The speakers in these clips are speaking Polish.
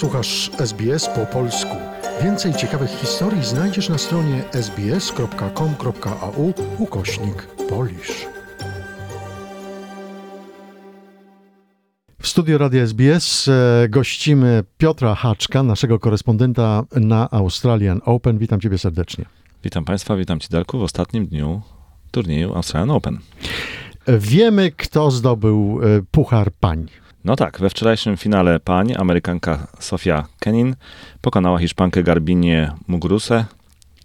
Słuchasz SBS po polsku. Więcej ciekawych historii znajdziesz na stronie sbs.com.au/polish. W studiu Radia SBS gościmy Piotra Haczka, naszego korespondenta na Australian Open. Witam Ciebie serdecznie. Witam Państwa, witam Cię, Darku, w ostatnim dniu turnieju Australian Open. Wiemy, kto zdobył Puchar Pań. No tak, we wczorajszym finale pań Amerykanka Sofia Kenin pokonała Hiszpankę Garbiñę Muguruzę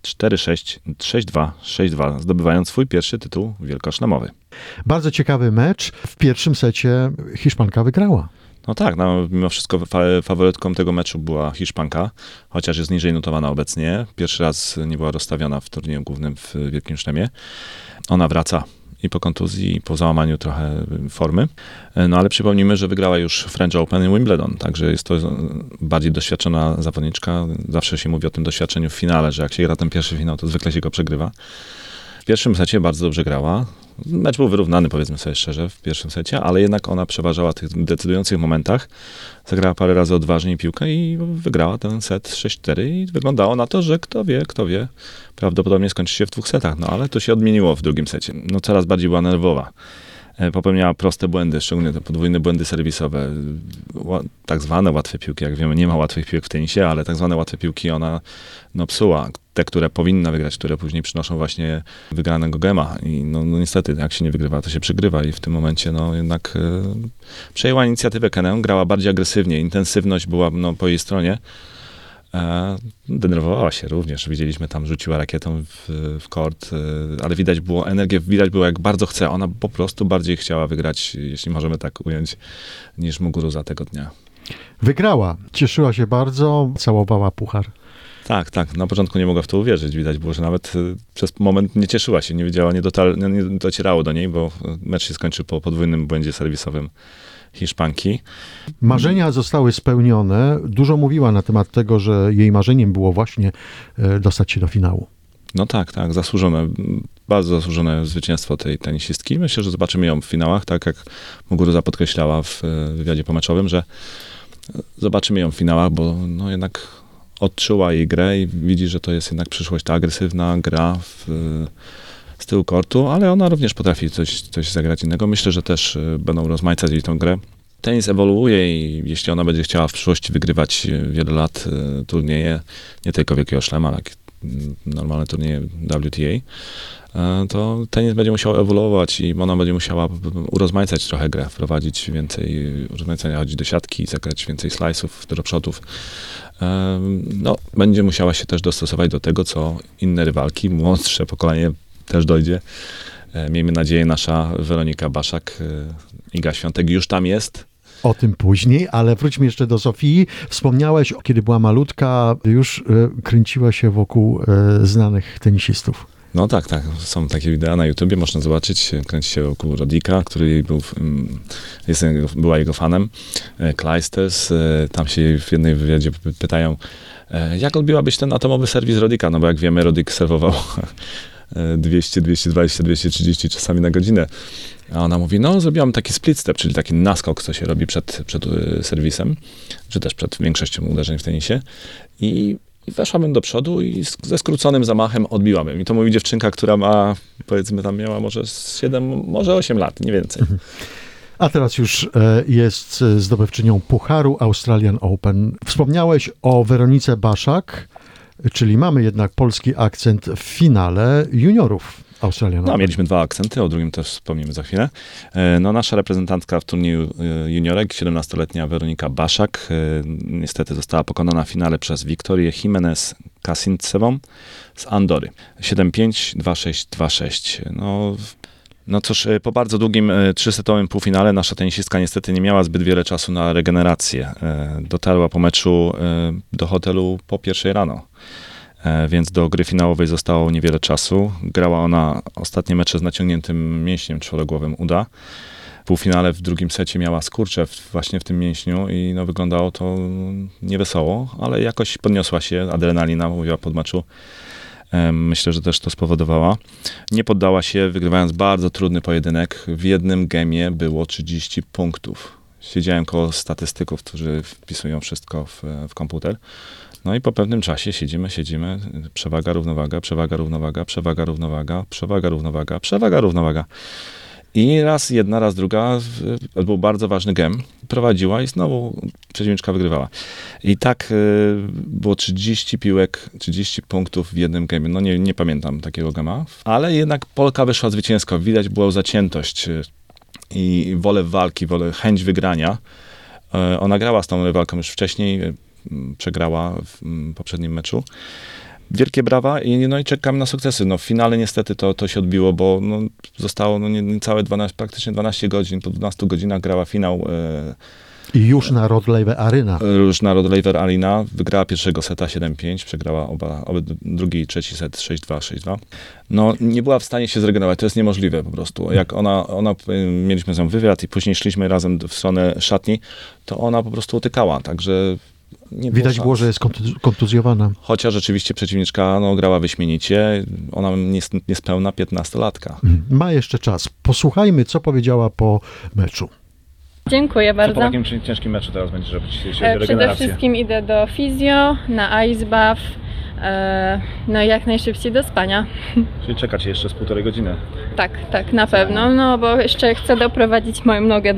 4-6, 6-2, 6-2, zdobywając swój pierwszy tytuł wielkoszlemowy. Bardzo ciekawy mecz. W pierwszym secie Hiszpanka wygrała. No tak, no, mimo wszystko faworytką tego meczu była Hiszpanka, chociaż jest niżej notowana obecnie. Pierwszy raz nie była rozstawiona w turnieju głównym w Wielkim Szlemie. Ona wraca i po kontuzji, i po załamaniu trochę formy. No ale przypomnijmy, że wygrała już French Open i Wimbledon, także jest to bardziej doświadczona zawodniczka. Zawsze się mówi o tym doświadczeniu w finale, że jak się gra ten pierwszy finał, to zwykle się go przegrywa. W pierwszym secie bardzo dobrze grała. Mecz był wyrównany, powiedzmy sobie szczerze, w pierwszym secie, ale jednak ona przeważała w tych decydujących momentach. Zagrała parę razy odważniej piłkę i wygrała ten set 6-4 i wyglądało na to, że kto wie, prawdopodobnie skończy się w 2 setach, no ale to się odmieniło w drugim secie. No coraz bardziej była nerwowa. Popełniała proste błędy, szczególnie te podwójne błędy serwisowe, tak zwane łatwe piłki, jak wiemy nie ma łatwych piłek w tenisie, ale tak zwane łatwe piłki ona no, psuła, te, które powinna wygrać, które później przynoszą właśnie wygranego gema i no niestety, jak się nie wygrywa, to się przegrywa i w tym momencie no jednak przejęła inicjatywę Kenę, grała bardziej agresywnie, intensywność była no, po jej stronie. Denerwowała się również, widzieliśmy tam, rzuciła rakietą w kort, ale widać było energię, widać było jak bardzo chce, ona po prostu bardziej chciała wygrać, jeśli możemy tak ująć, niż Muguruza tego dnia. Wygrała, cieszyła się bardzo, całowała puchar. Tak, na początku nie mogła w to uwierzyć, widać było, że nawet przez moment nie cieszyła się, nie wiedziała, nie docierało do niej, bo mecz się skończył po podwójnym błędzie serwisowym Hiszpanki. Marzenia zostały spełnione. Dużo mówiła na temat tego, że jej marzeniem było właśnie dostać się do finału. No tak, zasłużone, bardzo zasłużone zwycięstwo tej tenisistki. Myślę, że zobaczymy ją w finałach, tak jak Muguruza podkreślała w wywiadzie pomeczowym, że zobaczymy ją w finałach, bo no jednak odczuła jej grę i widzi, że to jest jednak przyszłość, ta agresywna gra z tyłu kortu, ale ona również potrafi coś zagrać innego. Myślę, że też będą rozmaicać jej tę grę. Tenis ewoluuje i jeśli ona będzie chciała w przyszłości wygrywać wiele lat turnieje, nie tylko Wielkiego Szlema, ale normalne turnieje WTA, to tenis będzie musiał ewoluować i ona będzie musiała urozmaicać trochę grę, wprowadzić więcej urozmaicenia, chodzić do siatki, zagrać więcej slajsów, dropshotów. No, będzie musiała się też dostosować do tego, co inne rywalki, młodsze pokolenie też dojdzie. Miejmy nadzieję, nasza Weronika Baszak, Iga Świątek już tam jest. O tym później, ale wróćmy jeszcze do Sofii. Wspomniałeś, kiedy była malutka, już kręciła się wokół znanych tenisistów. No tak. Są takie wideo na YouTubie, można zobaczyć. Kręci się wokół Rodika, który była jego fanem. Kleisters. Tam się w jednej wywiadzie pytają, jak odbiłabyś ten atomowy serwis Rodika? No bo jak wiemy, Rodik serwował 200, 220, 230 czasami na godzinę. A ona mówi, no zrobiłam taki split step, czyli taki naskok, co się robi przed serwisem, czy też przed większością uderzeń w tenisie. I weszłabym do przodu i ze skróconym zamachem odbiłabym. I to mówi dziewczynka, która ma, powiedzmy tam miała może 7, może 8 lat, nie więcej. A teraz już jest zdobywczynią Pucharu Australian Open. Wspomniałeś o Weronice Baszak, czyli mamy jednak polski akcent w finale juniorów Australian. No, mieliśmy 2 akcenty, o drugim też wspomnimy za chwilę. No, nasza reprezentantka w turnieju juniorek, 17-letnia Weronika Baszak, niestety została pokonana w finale przez Wiktorię Jimenez Kasintsewą z Andory. 7-5, 2-6, 2-6. No cóż, po bardzo długim 3-setowym półfinale nasza tenisistka niestety nie miała zbyt wiele czasu na regenerację. Dotarła po meczu do hotelu po 1:00 rano, więc do gry finałowej zostało niewiele czasu. Grała ona ostatnie mecze z naciągniętym mięśniem czworogłowym uda. W półfinale w drugim secie miała skurcze właśnie w tym mięśniu i no, wyglądało to niewesoło, ale jakoś podniosła się, adrenalina, mówiła pod meczu. Myślę, że też to spowodowała. Nie poddała się, wygrywając bardzo trudny pojedynek. W jednym gemie było 30 punktów. siedziałem koło statystyków, którzy wpisują wszystko w komputer. No i po pewnym czasie siedzimy, przewaga, równowaga. I raz jedna, raz druga, był bardzo ważny gem, prowadziła i znowu przeciwniczka wygrywała. I tak było 30 piłek, 30 punktów w jednym gemie. No nie pamiętam takiego gema, ale jednak Polka wyszła zwycięsko. Widać była zaciętość i wolę walki, wolę, chęć wygrania. Ona grała z tą rywalką już wcześniej, przegrała w poprzednim meczu. Wielkie brawa i czekamy na sukcesy. No w finale niestety to się odbiło, bo zostało niecałe 12, praktycznie 12 godzin, po 12 godzinach grała finał. I już na Rod Laver Arena. Już na Rod Laver Arena. Wygrała pierwszego seta 7-5, przegrała drugi i trzeci set 6-2, 6-2. No nie była w stanie się zregenerować, to jest niemożliwe po prostu. Jak ona mieliśmy z nią wywiad i później szliśmy razem w stronę szatni, to ona po prostu utykała, także... Widać było, że jest kontuzjowana. Chociaż rzeczywiście przeciwniczka grała wyśmienicie. Ona jest niespełna 15-latka. Ma jeszcze czas. Posłuchajmy, co powiedziała po meczu. Dziękuję bardzo. Co po takim ciężkim meczu teraz będziesz robić? Przede wszystkim idę do fizjo, na ice bath, i jak najszybciej do spania. Czyli czekać jeszcze z 1,5 godziny. Tak, na pewno, bo jeszcze chcę doprowadzić moją nogę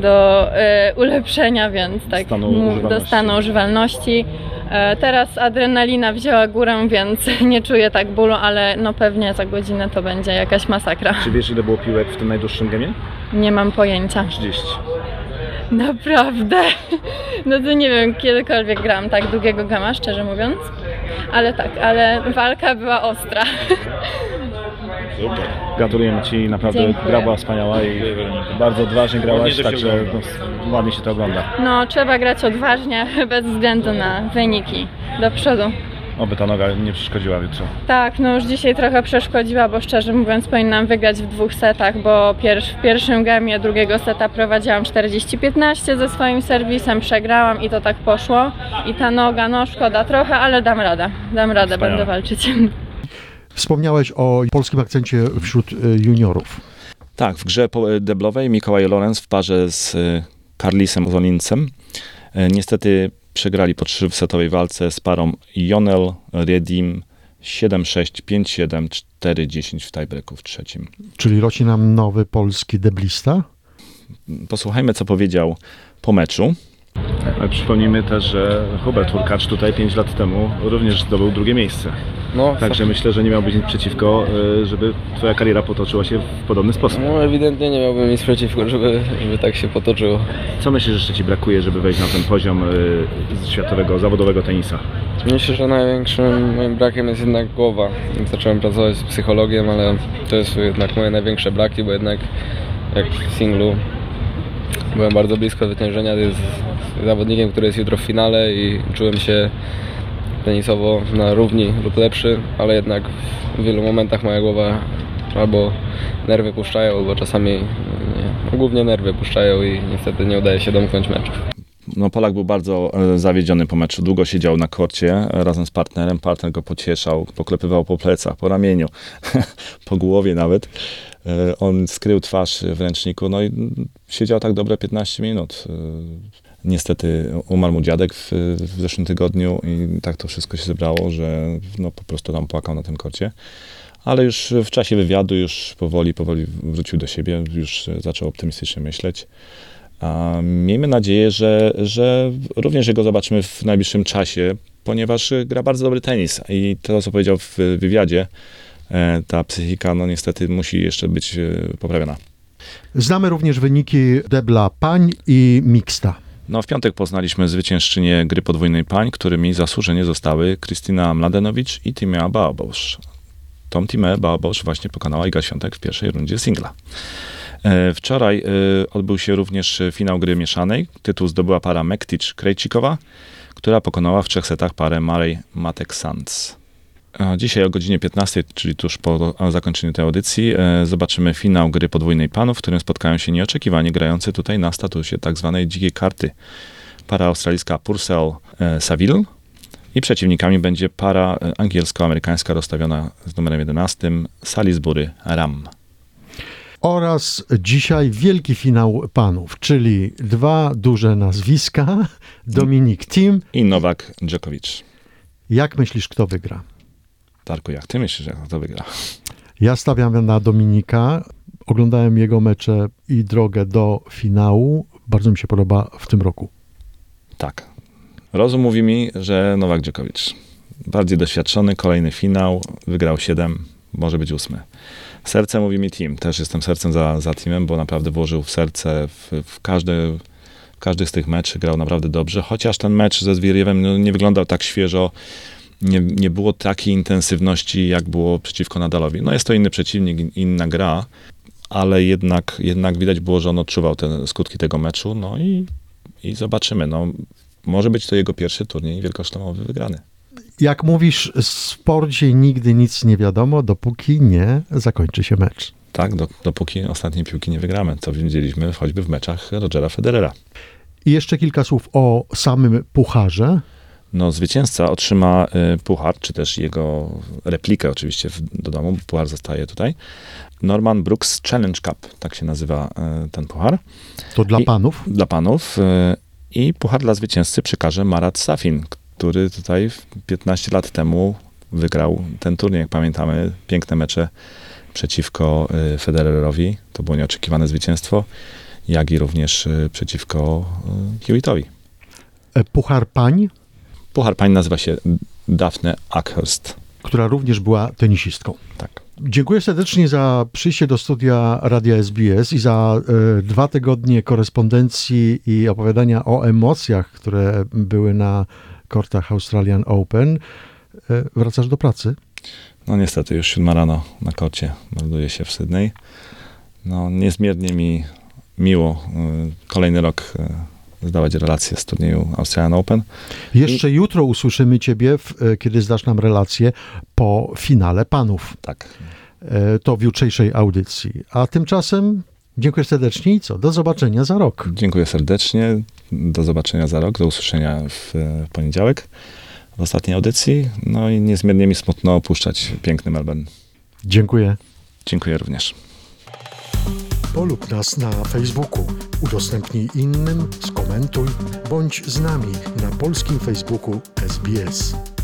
do ulepszenia, więc tak, do stanu używalności. Teraz adrenalina wzięła górę, więc nie czuję tak bólu, ale pewnie za godzinę to będzie jakaś masakra. Czy wiesz, ile było piłek w tym najdłuższym gemie? Nie mam pojęcia. 30. Naprawdę? To nie wiem, kiedykolwiek grałam tak długiego gama, szczerze mówiąc. Ale walka była ostra. Super. Gratulujemy Ci, naprawdę. Dziękuję. Gra była wspaniała i bardzo odważnie grałaś, także ładnie się to ogląda. Trzeba grać odważnie, bez względu na wyniki. Do przodu. Oby ta noga nie przeszkodziła jutro. Tak, już dzisiaj trochę przeszkodziła, bo szczerze mówiąc powinnam wygrać w 2 setach, bo w pierwszym gemie drugiego seta prowadziłam 40-15 ze swoim serwisem, przegrałam i to tak poszło. I ta noga, szkoda trochę, ale dam radę, Wspaniale. Będę walczyć. Wspomniałeś o polskim akcencie wśród juniorów. Tak, w grze deblowej Mikołaj Lorenz w parze z Karliszem Ozolincem. Niestety przegrali po 3-setowej walce z parą Jonel Riedim 7-6, 5-7, 4-10 w tiebreaku w trzecim. Czyli roci nam nowy polski deblista? Posłuchajmy, co powiedział po meczu. Przypomnijmy też, że Hubert Hurkacz tutaj 5 lat temu również zdobył 2 miejsce. Także myślę, że nie miałbyś nic przeciwko, żeby twoja kariera potoczyła się w podobny sposób. Ewidentnie nie miałbym nic przeciwko, żeby tak się potoczyło. Co myślisz, że jeszcze ci brakuje, żeby wejść na ten poziom światowego, zawodowego tenisa? Myślę, że największym moim brakiem jest jednak głowa. Zacząłem pracować z psychologiem, ale to jest jednak moje największe braki, bo jednak jak w singlu byłem bardzo blisko wytężenia z zawodnikiem, który jest jutro w finale i czułem się tenisowo na równi lub lepszy, ale jednak w wielu momentach moja głowa albo nerwy puszczają, albo czasami głównie nerwy puszczają i niestety nie udaje się domknąć meczu. Polak był bardzo zawiedziony po meczu. Długo siedział na korcie razem z partnerem. Partner go pocieszał, poklepywał po plecach, po ramieniu, po głowie nawet. On skrył twarz w ręczniku, i siedział tak dobre 15 minut. Niestety umarł mu dziadek w zeszłym tygodniu i tak to wszystko się zebrało, że po prostu tam płakał na tym korcie. Ale już w czasie wywiadu już powoli wrócił do siebie, już zaczął optymistycznie myśleć. A miejmy nadzieję, że również go zobaczymy w najbliższym czasie, ponieważ gra bardzo dobry tenis i to, co powiedział w wywiadzie, ta psychika niestety musi jeszcze być poprawiona. Znamy również wyniki debla pań i mixta. W piątek poznaliśmy zwyciężczynię gry podwójnej pań, którymi zasłużenie zostały Krystyna Mladenowicz i Timea Babos. Tą Timeę Babos właśnie pokonała Iga Świątek w pierwszej rundzie singla. Wczoraj odbył się również finał gry mieszanej. Tytuł zdobyła para Mektycz-Krejcikowa, która pokonała w 3 setach parę Marej Matek-Sands. Dzisiaj o godzinie 15, czyli tuż po zakończeniu tej audycji, zobaczymy finał gry podwójnej panów, w którym spotkają się nieoczekiwanie grający tutaj na statusie tzw. dzikiej karty. Para australijska Purcell-Saville i przeciwnikami będzie para angielsko-amerykańska rozstawiona z numerem 11 Salisbury-Ram. oraz dzisiaj wielki finał panów, czyli dwa duże nazwiska, Dominik Thiem i Nowak Djokovic. Jak myślisz, kto wygra? Darku, jak ty myślisz, kto wygra? Ja stawiam na Dominika. Oglądałem jego mecze i drogę do finału. Bardzo mi się podoba w tym roku. Tak. Rozum mówi mi, że Nowak Djokovic. Bardziej doświadczony, kolejny finał. Wygrał 7, może być 8. Serce mówi mi Thiem. Też jestem sercem za Thiemem, bo naprawdę włożył w serce w każdy z tych meczów. Grał naprawdę dobrze. Chociaż ten mecz ze Zwierewem nie wyglądał tak świeżo. Nie było takiej intensywności, jak było przeciwko Nadalowi. No jest to inny przeciwnik, inna gra, ale jednak widać było, że on odczuwał te skutki tego meczu. No i zobaczymy. No, może być to jego pierwszy turniej wielkoszlemowy wygrany. Jak mówisz, w sporcie nigdy nic nie wiadomo, dopóki nie zakończy się mecz. Tak, dopóki ostatniej piłki nie wygramy, co widzieliśmy choćby w meczach Rogera Federera. I jeszcze kilka słów o samym pucharze. No, zwycięzca otrzyma puchar, czy też jego replikę oczywiście do domu, bo puchar zostaje tutaj. Norman Brooks Challenge Cup, tak się nazywa ten puchar. To dla panów? Dla panów. I puchar dla zwycięzcy przekaże Marat Safin, który tutaj 15 lat temu wygrał ten turniej, jak pamiętamy. Piękne mecze przeciwko Federerowi, to było nieoczekiwane zwycięstwo, jak i również przeciwko Hewittowi. Puchar pań? Puchar pań nazywa się Daphne Akhurst. Która również była tenisistką. Tak. Dziękuję serdecznie za przyjście do studia Radia SBS i za 2 tygodnie korespondencji i opowiadania o emocjach, które były na kortach Australian Open. Wracasz do pracy? No niestety, już 7 rano na korcie melduję się w Sydney. No niezmiernie mi miło kolejny rok zdawać relację z turnieju Australian Open. Jeszcze jutro usłyszymy ciebie, kiedy zdasz nam relację po finale panów. Tak. To w jutrzejszej audycji. A tymczasem dziękuję serdecznie i do zobaczenia za rok. Dziękuję serdecznie, do zobaczenia za rok, do usłyszenia w poniedziałek w ostatniej audycji. No i niezmiernie mi smutno opuszczać piękny Melbourne. Dziękuję. Dziękuję również. Polub nas na Facebooku, udostępnij innym, skomentuj, bądź z nami na polskim Facebooku SBS.